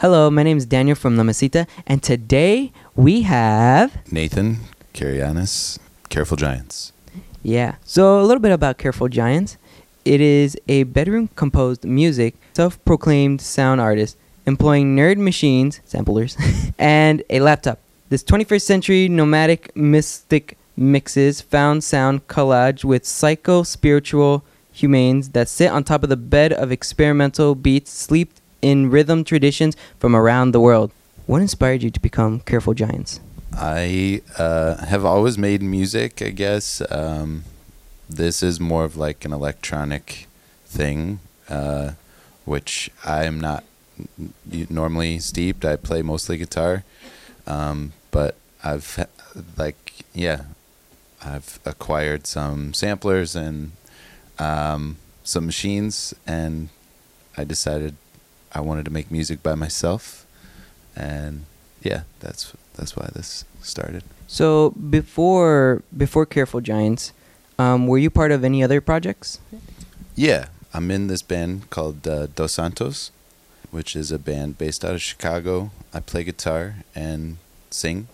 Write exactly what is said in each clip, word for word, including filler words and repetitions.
Hello, my name is Daniel from La Mesita, and today we have... Nathan Carayanis, Careful Giants. Yeah, so a little bit about Careful Giants. It is a bedroom-composed music, self-proclaimed sound artist, employing nerd machines, samplers, and a laptop. This twenty-first century nomadic mystic mixes found sound collage with psycho-spiritual humanes that sit on top of the bed of experimental beats, sleep in rhythm traditions from around the world. What inspired you to become Careful Giants? I uh, have always made music, I guess. Um, this is more of like an electronic thing, uh, which I am not normally steeped. I play mostly guitar, um, but I've like yeah, I've acquired some samplers and um, some machines, and I decided I wanted to make music by myself, and yeah, that's that's why this started. So before before Careful Giants, um, were you part of any other projects? Yeah, I'm in this band called uh, Dos Santos, which is a band based out of Chicago. I play guitar and sing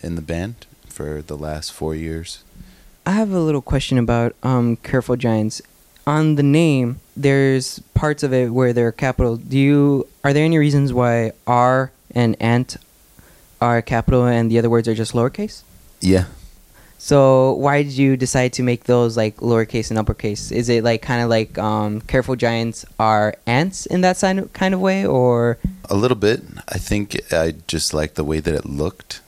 in the band for the last four years. I have a little question about um, Careful Giants. On the name, there's parts of it where they're capital. Do you are there any reasons why R and ant are capital and the other words are just lowercase? Yeah. So why did you decide to make those like lowercase and uppercase? Is it like kind of like um, Careful Giants are ants in that kind of way, or a little bit? I think I just like the way that it looked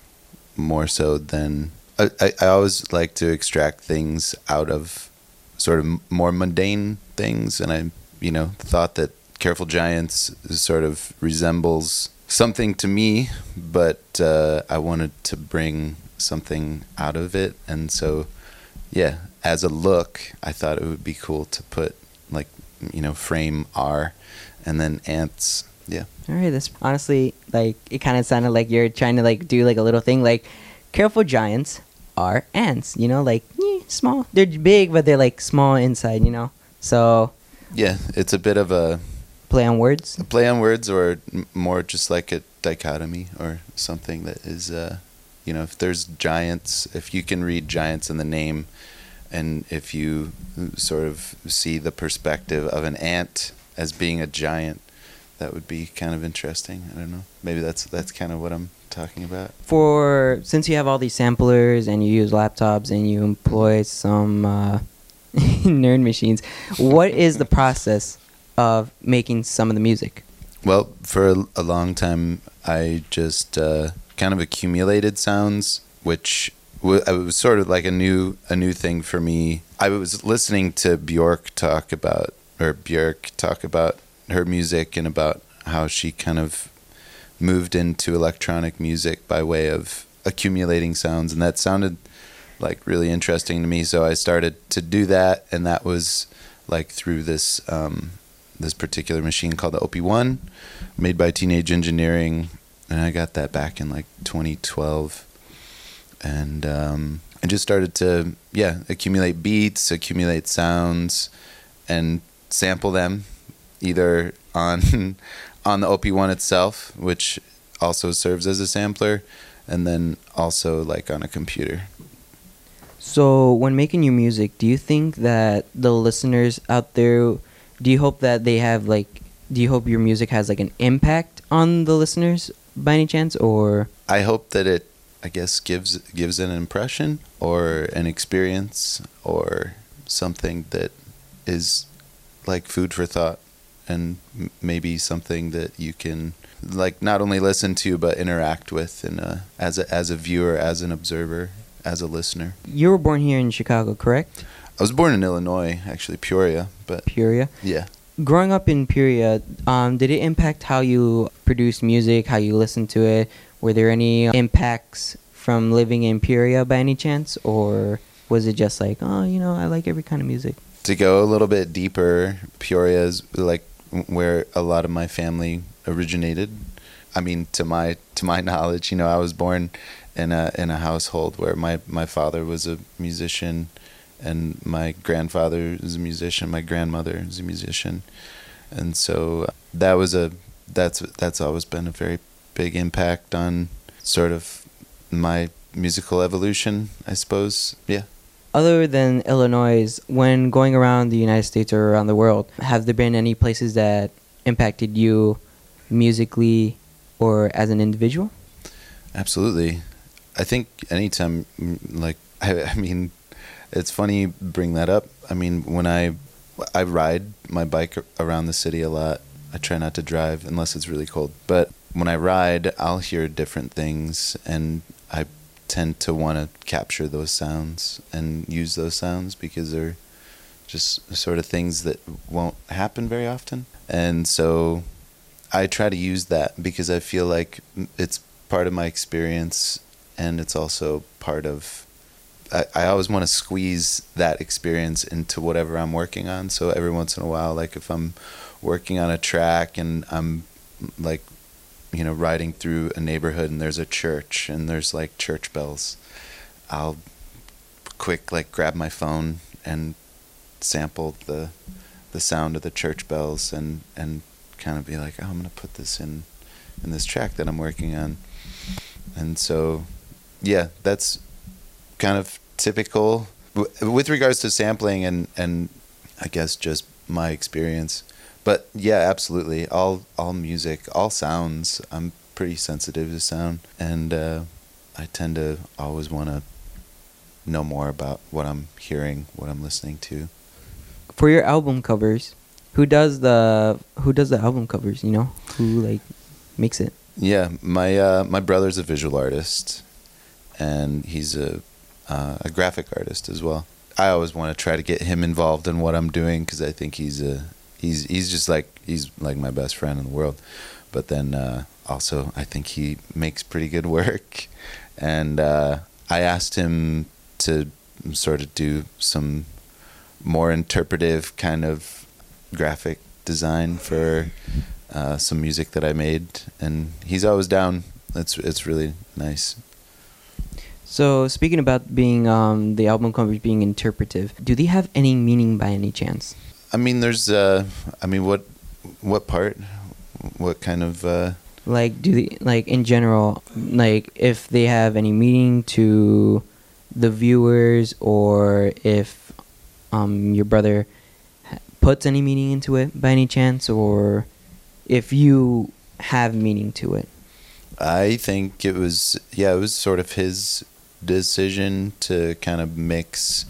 more so than I. I, I always like to extract things out of sort of more mundane things, and I, you know, thought that Careful Giants sort of resembles something to me, but uh, I wanted to bring something out of it, and so, yeah, as a look, I thought it would be cool to put, like, you know, frame R, and then ants, yeah. All right, that's honestly, like, it kind of sounded like you're trying to, like, do, like, a little thing, like, Careful Giants are ants, you know, like, small. They're big, but they're like small inside, you know. So yeah, it's a bit of a play on words. A play on words, or m- more just like a dichotomy or something that is, uh, you know, if there's giants, if you can read giants in the name, and if you sort of see the perspective of an ant as being a giant, that would be kind of interesting. I don't know. Maybe that's that's kind of what I'm talking about. For since you have all these samplers and you use laptops and you employ some uh, nerd machines, what is the process of making some of the music? Well, for a, a long time, I just uh, kind of accumulated sounds, which w- it was sort of like a new a new thing for me. I was listening to Björk talk about or Björk talk about her music and about how she kind of moved into electronic music by way of accumulating sounds, and that sounded like really interesting to me, so I started to do that, and that was like through this um, this particular machine called the O P one, made by Teenage Engineering, and I got that back in like twenty twelve, and um, I just started to yeah accumulate beats, accumulate sounds, and sample them either on on the O P one itself, which also serves as a sampler, and then also like on a computer. So when making your music, do you think that the listeners out there, do you hope that they have like, do you hope your music has like an impact on the listeners by any chance, or? I hope that it, I guess, gives gives an impression or an experience or something that is like food for thought. And maybe something that you can, like, not only listen to but interact with, and in as a as a viewer, as an observer, as a listener. You were born here in Chicago, correct? I was born in Illinois, actually, Peoria. But Peoria. Yeah. Growing up in Peoria, um, did it impact how you produced music, how you listened to it? Were there any impacts from living in Peoria by any chance, or was it just like, oh, you know, I like every kind of music? To go a little bit deeper, Peoria is like where a lot of my family originated. I mean, to my to my knowledge, you know, I was born in a in a household where my, my father was a musician, and my grandfather is a musician, my grandmother is a musician, and so that was a that's that's always been a very big impact on sort of my musical evolution, I suppose. Yeah. Other than Illinois, when going around the United States or around the world, have there been any places that impacted you musically or as an individual? Absolutely. I think anytime, like, I, I mean, it's funny you bring that up. I mean, when I, I ride my bike around the city a lot. I try not to drive unless it's really cold. But when I ride, I'll hear different things, and I tend to want to capture those sounds and use those sounds because they're just sort of things that won't happen very often. And so I try to use that because I feel like it's part of my experience, and it's also part of... I, I always want to squeeze that experience into whatever I'm working on. So every once in a while, like if I'm working on a track and I'm like, you know, riding through a neighborhood and there's a church and there's like church bells, I'll quick like grab my phone and sample the the sound of the church bells and, and kind of be like, oh, I'm going to put this in, in this track that I'm working on. And so, yeah, that's kind of typical. With regards to sampling and, and I guess just my experience, but yeah, absolutely. All all music, all sounds. I'm pretty sensitive to sound, and uh, I tend to always want to know more about what I'm hearing, what I'm listening to. For your album covers, who does the who does the album covers? You know, who like makes it? Yeah, my uh, my brother's a visual artist, and he's a uh, a graphic artist as well. I always want to try to get him involved in what I'm doing because I think he's a He's he's just like he's like my best friend in the world, but then uh, also I think he makes pretty good work, and uh, I asked him to sort of do some more interpretive kind of graphic design for uh, some music that I made, and he's always down. It's it's really nice. So speaking about being um, the album covers being interpretive, do they have any meaning by any chance? I mean, there's, uh, I mean, what, what part, what kind of, uh, like, do they, like in general, like if they have any meaning to the viewers or if, um, your brother puts any meaning into it by any chance, or if you have meaning to it. I think it was, yeah, it was sort of his decision to kind of mix,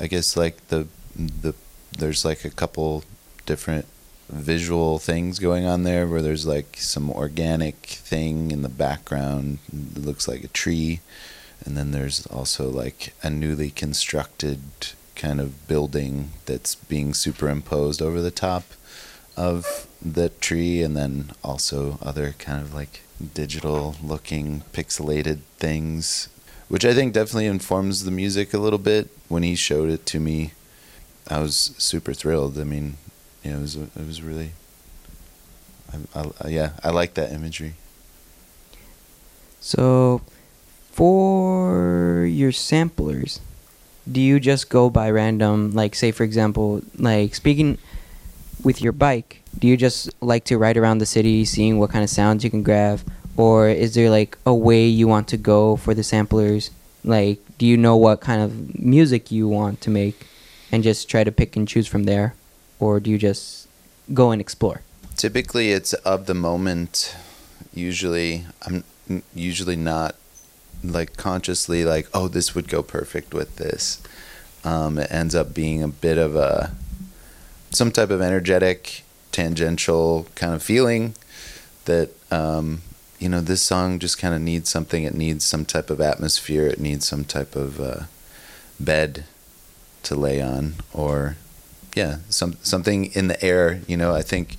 I guess, like the, the, there's like a couple different visual things going on there where there's like some organic thing in the background that looks like a tree, and then there's also like a newly constructed kind of building that's being superimposed over the top of the tree, and then also other kind of like digital looking pixelated things, which I think definitely informs the music a little bit. When he showed it to me, I was super thrilled. I mean, yeah, it was it was really. I, I, yeah, I like that imagery. So, for your samplers, do you just go by random? Like, say for example, like speaking with your bike, do you just like to ride around the city, seeing what kind of sounds you can grab, or is there like a way you want to go for the samplers? Like, do you know what kind of music you want to make and just try to pick and choose from there, or do you just go and explore? Typically, it's of the moment. Usually, I'm usually not like consciously like, oh, this would go perfect with this. Um, it ends up being a bit of a some type of energetic, tangential kind of feeling that um, you know, this song just kind of needs something. It needs some type of atmosphere. It needs some type of uh, bed to lay on, or yeah, some something in the air. You know, I think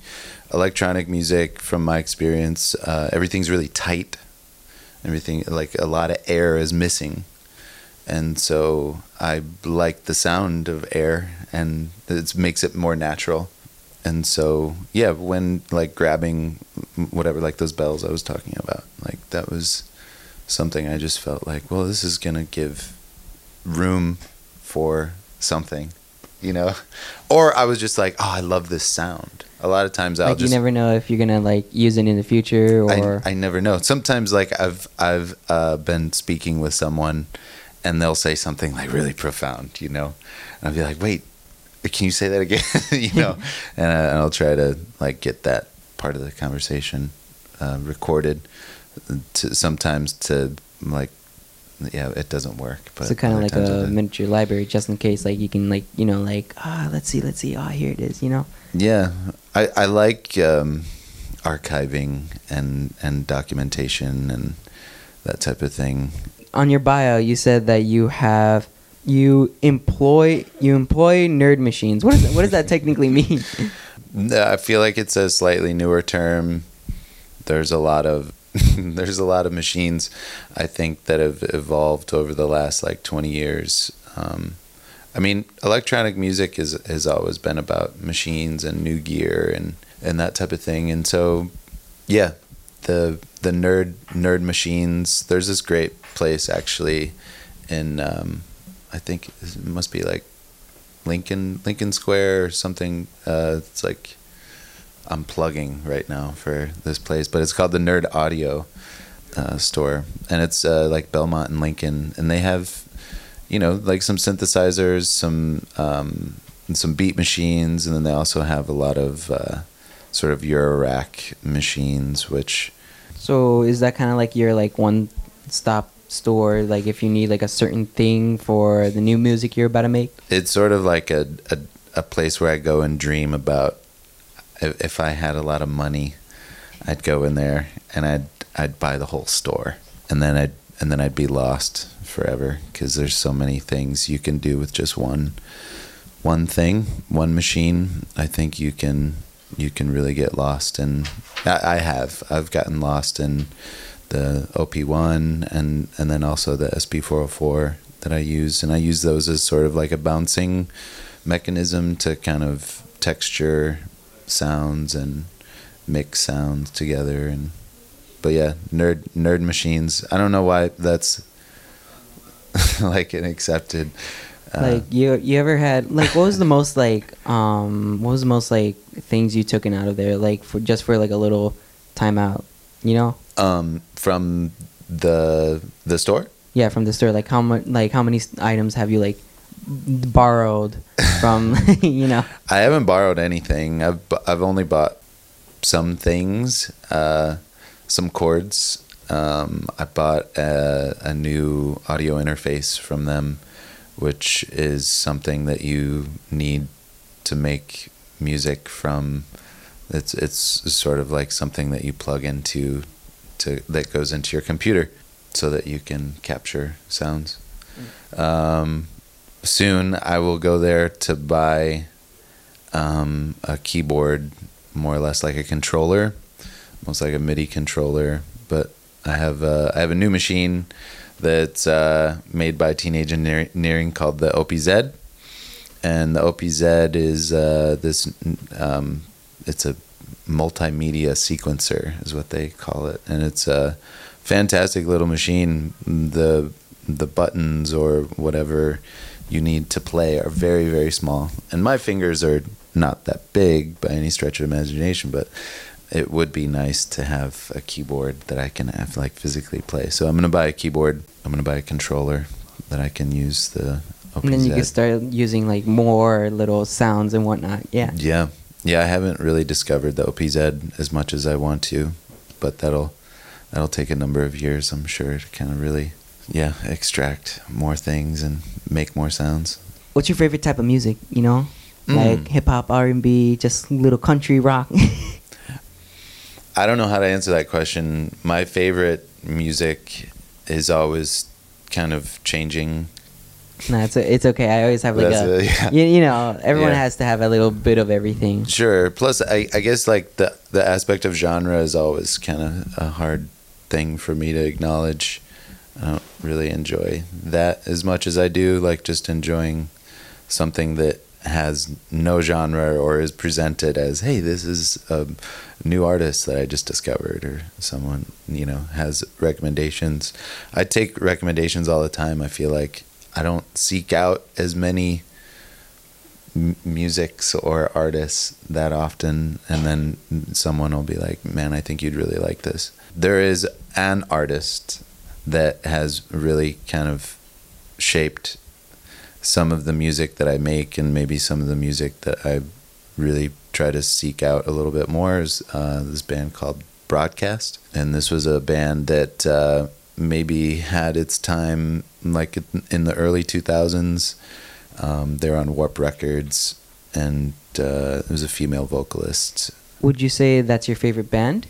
electronic music, from my experience, uh, everything's really tight. Everything, like a lot of air is missing, and so I like the sound of air, and it makes it more natural. And so yeah, when like grabbing whatever, like those bells I was talking about, like that was something I just felt like, well, this is gonna give room for something, you know, or I was just like, oh, I love this sound, A lot of times I'll like just... You never know if you're going to like use it in the future or... I, I never know. Sometimes like I've I've uh, been speaking with someone and they'll say something like really profound, you know? And I'll be like, wait, can you say that again? you know? and, I, and I'll try to like get that part of the conversation uh, recorded. To, sometimes to like... yeah, it doesn't work. But so kind of like a miniature library, just in case, like you can, like you know, like ah, oh, let's see, let's see, ah, oh, here it is, you know. Yeah, I I like um, archiving and and documentation and that type of thing. On your bio, you said that you have you employ you employ nerd machines. What is what does that technically mean? I feel like it's a slightly newer term. There's a lot of There's a lot of machines, I think, that have evolved over the last like twenty years. Um, I mean, electronic music is has always been about machines and new gear and, and that type of thing. And so, yeah, the the nerd nerd machines. There's this great place actually, in um, I think it must be like Lincoln Lincoln Square or something. Uh, it's like. I'm plugging right now for this place, but it's called the Nerd Audio uh, store, and it's uh, like Belmont and Lincoln, and they have, you know, like some synthesizers, some um, some beat machines, and then they also have a lot of uh, sort of Eurorack machines, which. So is that kind of like your like one-stop store? Like if you need like a certain thing for the new music you're about to make? It's sort of like a a, a place where I go and dream about. If I had a lot of money, I'd go in there and I'd I'd buy the whole store, and then I'd and then I'd be lost forever because there's so many things you can do with just one one thing, one machine. I think you can you can really get lost, and I, I have I've gotten lost in the O P one and and then also the S P four oh four that I use, and I use those as sort of like a bouncing mechanism to kind of texture. Sounds and mix sounds together, and but yeah, nerd nerd machines. I don't know why that's like an accepted. Uh, like you, you ever had like what was the most like um what was the most like things you took in out of there like for just for like a little timeout, you know? Um, from the the store. Yeah, from the store. Like how much? Like how many items have you like? Borrowed from you know I haven't borrowed anything. I've i've only bought some things, uh some cords. um I bought a, a new audio interface from them, which is something that you need to make music from. It's it's sort of like something that you plug into to that goes into your computer so that you can capture sounds. um Soon I will go there to buy um, a keyboard, more or less like a controller, almost like a MIDI controller. But I have a, I have a new machine that's uh, made by Teenage Engineering called the O P Z, and the O P Z is uh, this. Um, it's a multimedia sequencer, is what they call it, and it's a fantastic little machine. The the buttons or whatever. You need to play are very, very small. And my fingers are not that big by any stretch of imagination, but it would be nice to have a keyboard that I can have, like physically play. So I'm going to buy a keyboard. I'm going to buy a controller that I can use the O P Z. And then you can start using like more little sounds and whatnot. Yeah. Yeah. Yeah. I haven't really discovered the O P Z as much as I want to, but that'll, that'll take a number of years, I'm sure, to kind of really... yeah, extract more things and make more sounds. What's your favorite type of music, you know? Mm. Like hip-hop, R and B, just little country rock? I don't know how to answer that question. My favorite music is always kind of changing. No, it's a, it's okay. I always have like a, a yeah. you, you know, everyone yeah. has to have a little bit of everything. Sure. Plus, I, I guess like the, the aspect of genre is always kind of a hard thing for me to acknowledge. I don't really enjoy that as much as I do, like just enjoying something that has no genre or is presented as, hey, this is a new artist that I just discovered, or someone, you know, has recommendations. I take recommendations all the time. I feel like I don't seek out as many m- musics or artists that often, and then someone will be like, man, I think you'd really like this. There is an artist that has really kind of shaped some of the music that I make, and maybe some of the music that I really try to seek out a little bit more, is uh, this band called Broadcast. And this was a band that uh, maybe had its time like in the early two thousands. Um, they're on Warp Records, and uh, it was a female vocalist. Would you say that's your favorite band?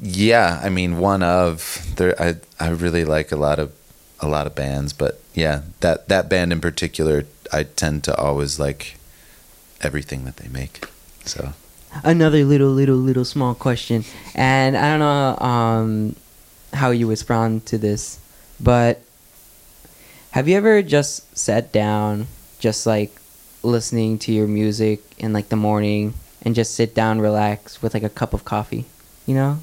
Yeah, I mean, one of there. I I really like a lot of a lot of bands, but yeah, that that band in particular, I tend to always like everything that they make. So another little little little small question, and I don't know um, how you respond to this, but have you ever just sat down, just like listening to your music in like the morning, and just sit down, relax with like a cup of coffee, you know?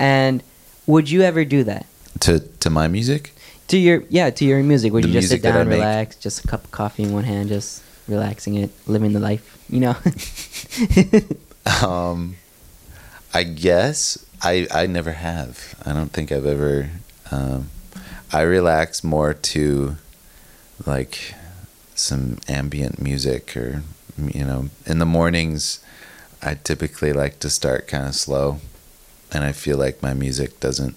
And would you ever do that? To to my music? To your, yeah, to your music. Would the you just sit down, relax, make? Just a cup of coffee in one hand, just relaxing it, living the life, you know? um, I guess I, I never have. I don't think I've ever, um, I relax more to like some ambient music, or, you know, in the mornings, I typically like to start kind of slow, and I feel like my music doesn't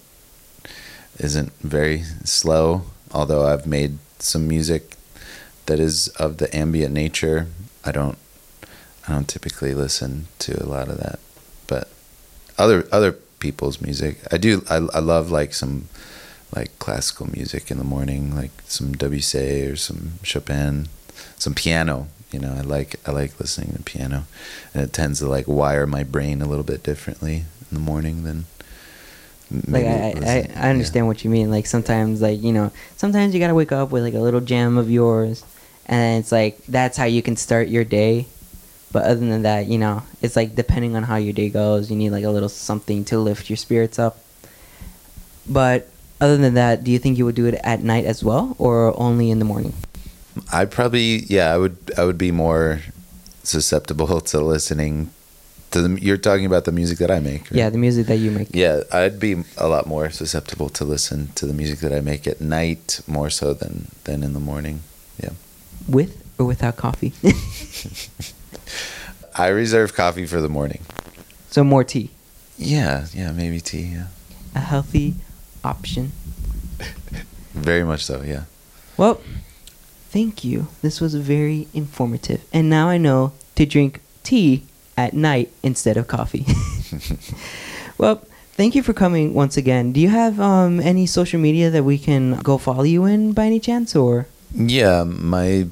isn't very slow. Although I've made some music that is of the ambient nature, I don't I don't typically listen to a lot of that. But other other people's music, I do. I I love like some like classical music in the morning, like some Debussy or some Chopin, some piano. You know, I like I like listening to piano, and it tends to like wire my brain a little bit differently in the morning than. Like I, I, I understand yeah. what you mean. Like sometimes, like you know, sometimes you gotta wake up with like a little jam of yours, and it's like that's how you can start your day. But other than that, you know, it's like depending on how your day goes, you need like a little something to lift your spirits up. But other than that, do you think you would do it at night as well, or only in the morning? I probably, yeah, I would, I would be more susceptible to listening to the, you're talking about the music that I make, right? Yeah, the music that you make. Yeah, I'd be a lot more susceptible to listen to the music that I make at night more so than, than in the morning. Yeah. With or without coffee? I reserve coffee for the morning. So more tea? Yeah, yeah, maybe tea, yeah. A healthy option. Very much so, yeah. Well... thank you. This was very informative. And now I know to drink tea at night instead of coffee. Well, thank you for coming once again. Do you have um, any social media that we can go follow you in by any chance? Or yeah, my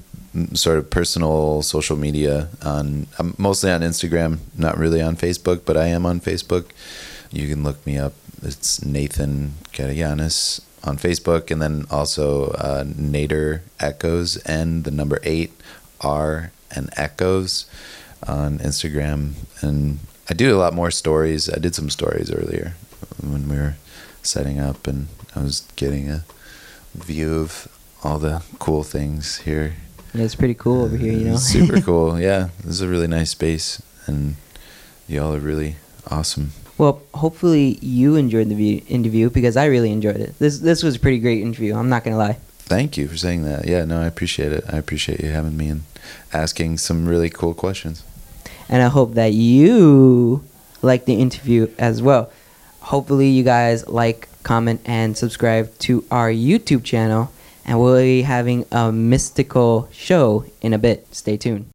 sort of personal social media, on I'm mostly on Instagram, not really on Facebook, but I am on Facebook. You can look me up. It's Nathan Carayanis on Facebook, and then also uh, Nader Echoes and the number eight R and Echoes on Instagram. And I do a lot more stories. I did some stories earlier when we were setting up, and I was getting a view of all the cool things here. Yeah, it's pretty cool over here, you know. Super cool. Yeah, this is a really nice space, and y'all are really awesome. Well, hopefully you enjoyed the view, interview, because I really enjoyed it. This this was a pretty great interview. I'm not going to lie. Thank you for saying that. Yeah, no, I appreciate it. I appreciate you having me and asking some really cool questions. And I hope that you liked the interview as well. Hopefully you guys like, comment, and subscribe to our YouTube channel. And we'll be having a mystical show in a bit. Stay tuned.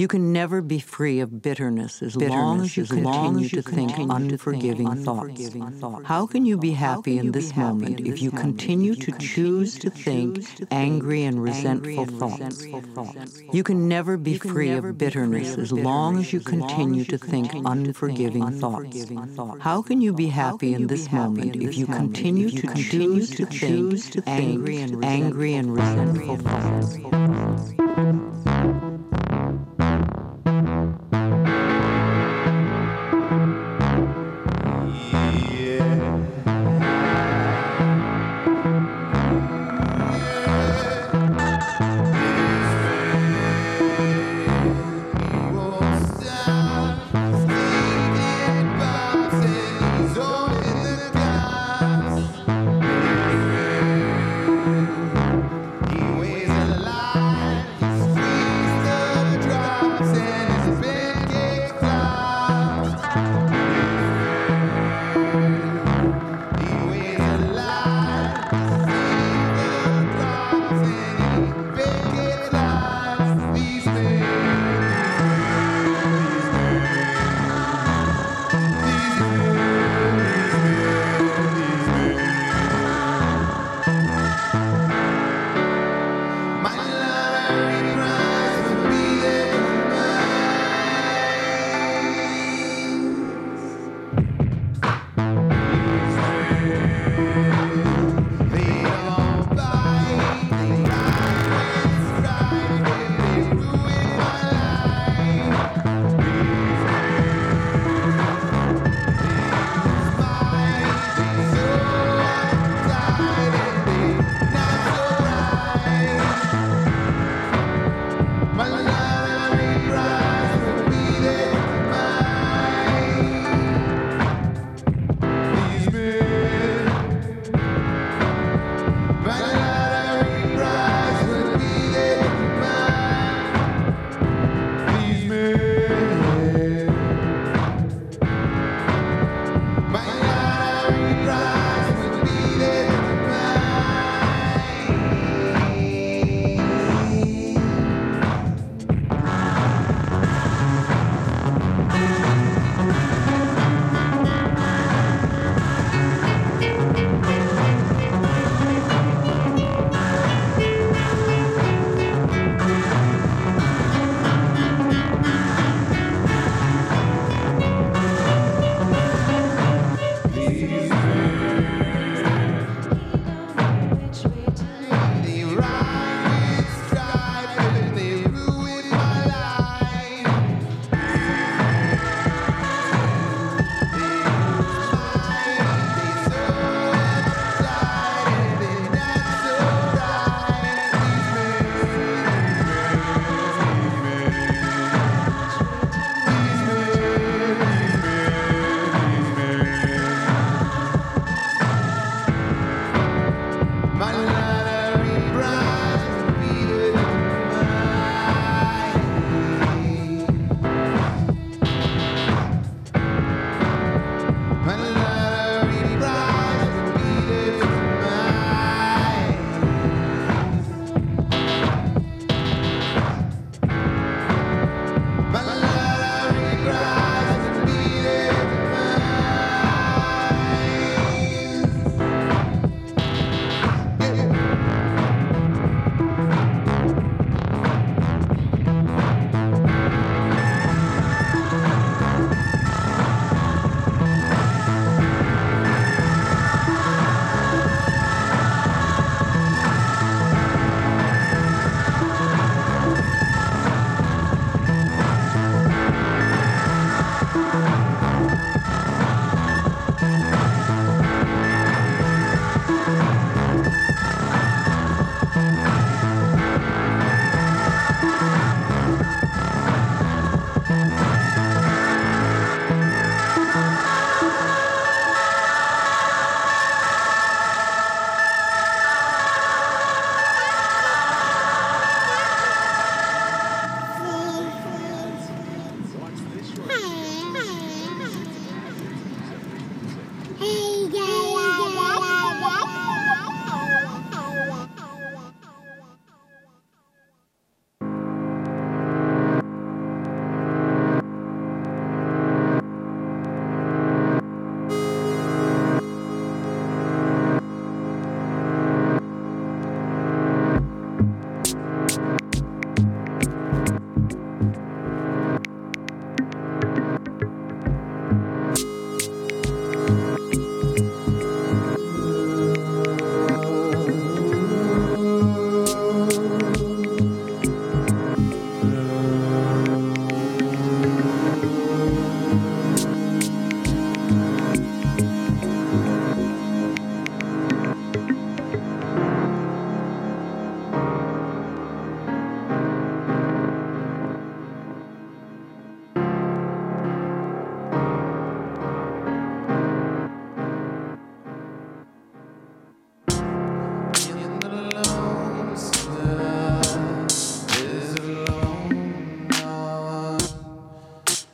You can never be free of bitterness as bitterness, long as you as continue, long as you to, continue think unforgiving to think unforgiving thoughts. thoughts. How can you be happy in this moment if you continue to choose to think angry and resentful thoughts? You can never be free of bitterness as long as you continue to think unforgiving thoughts. How can you be happy in this moment if you continue to choose to think angry and resentful thoughts?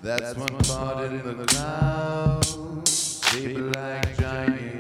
That's one part in the cloud. People like giants.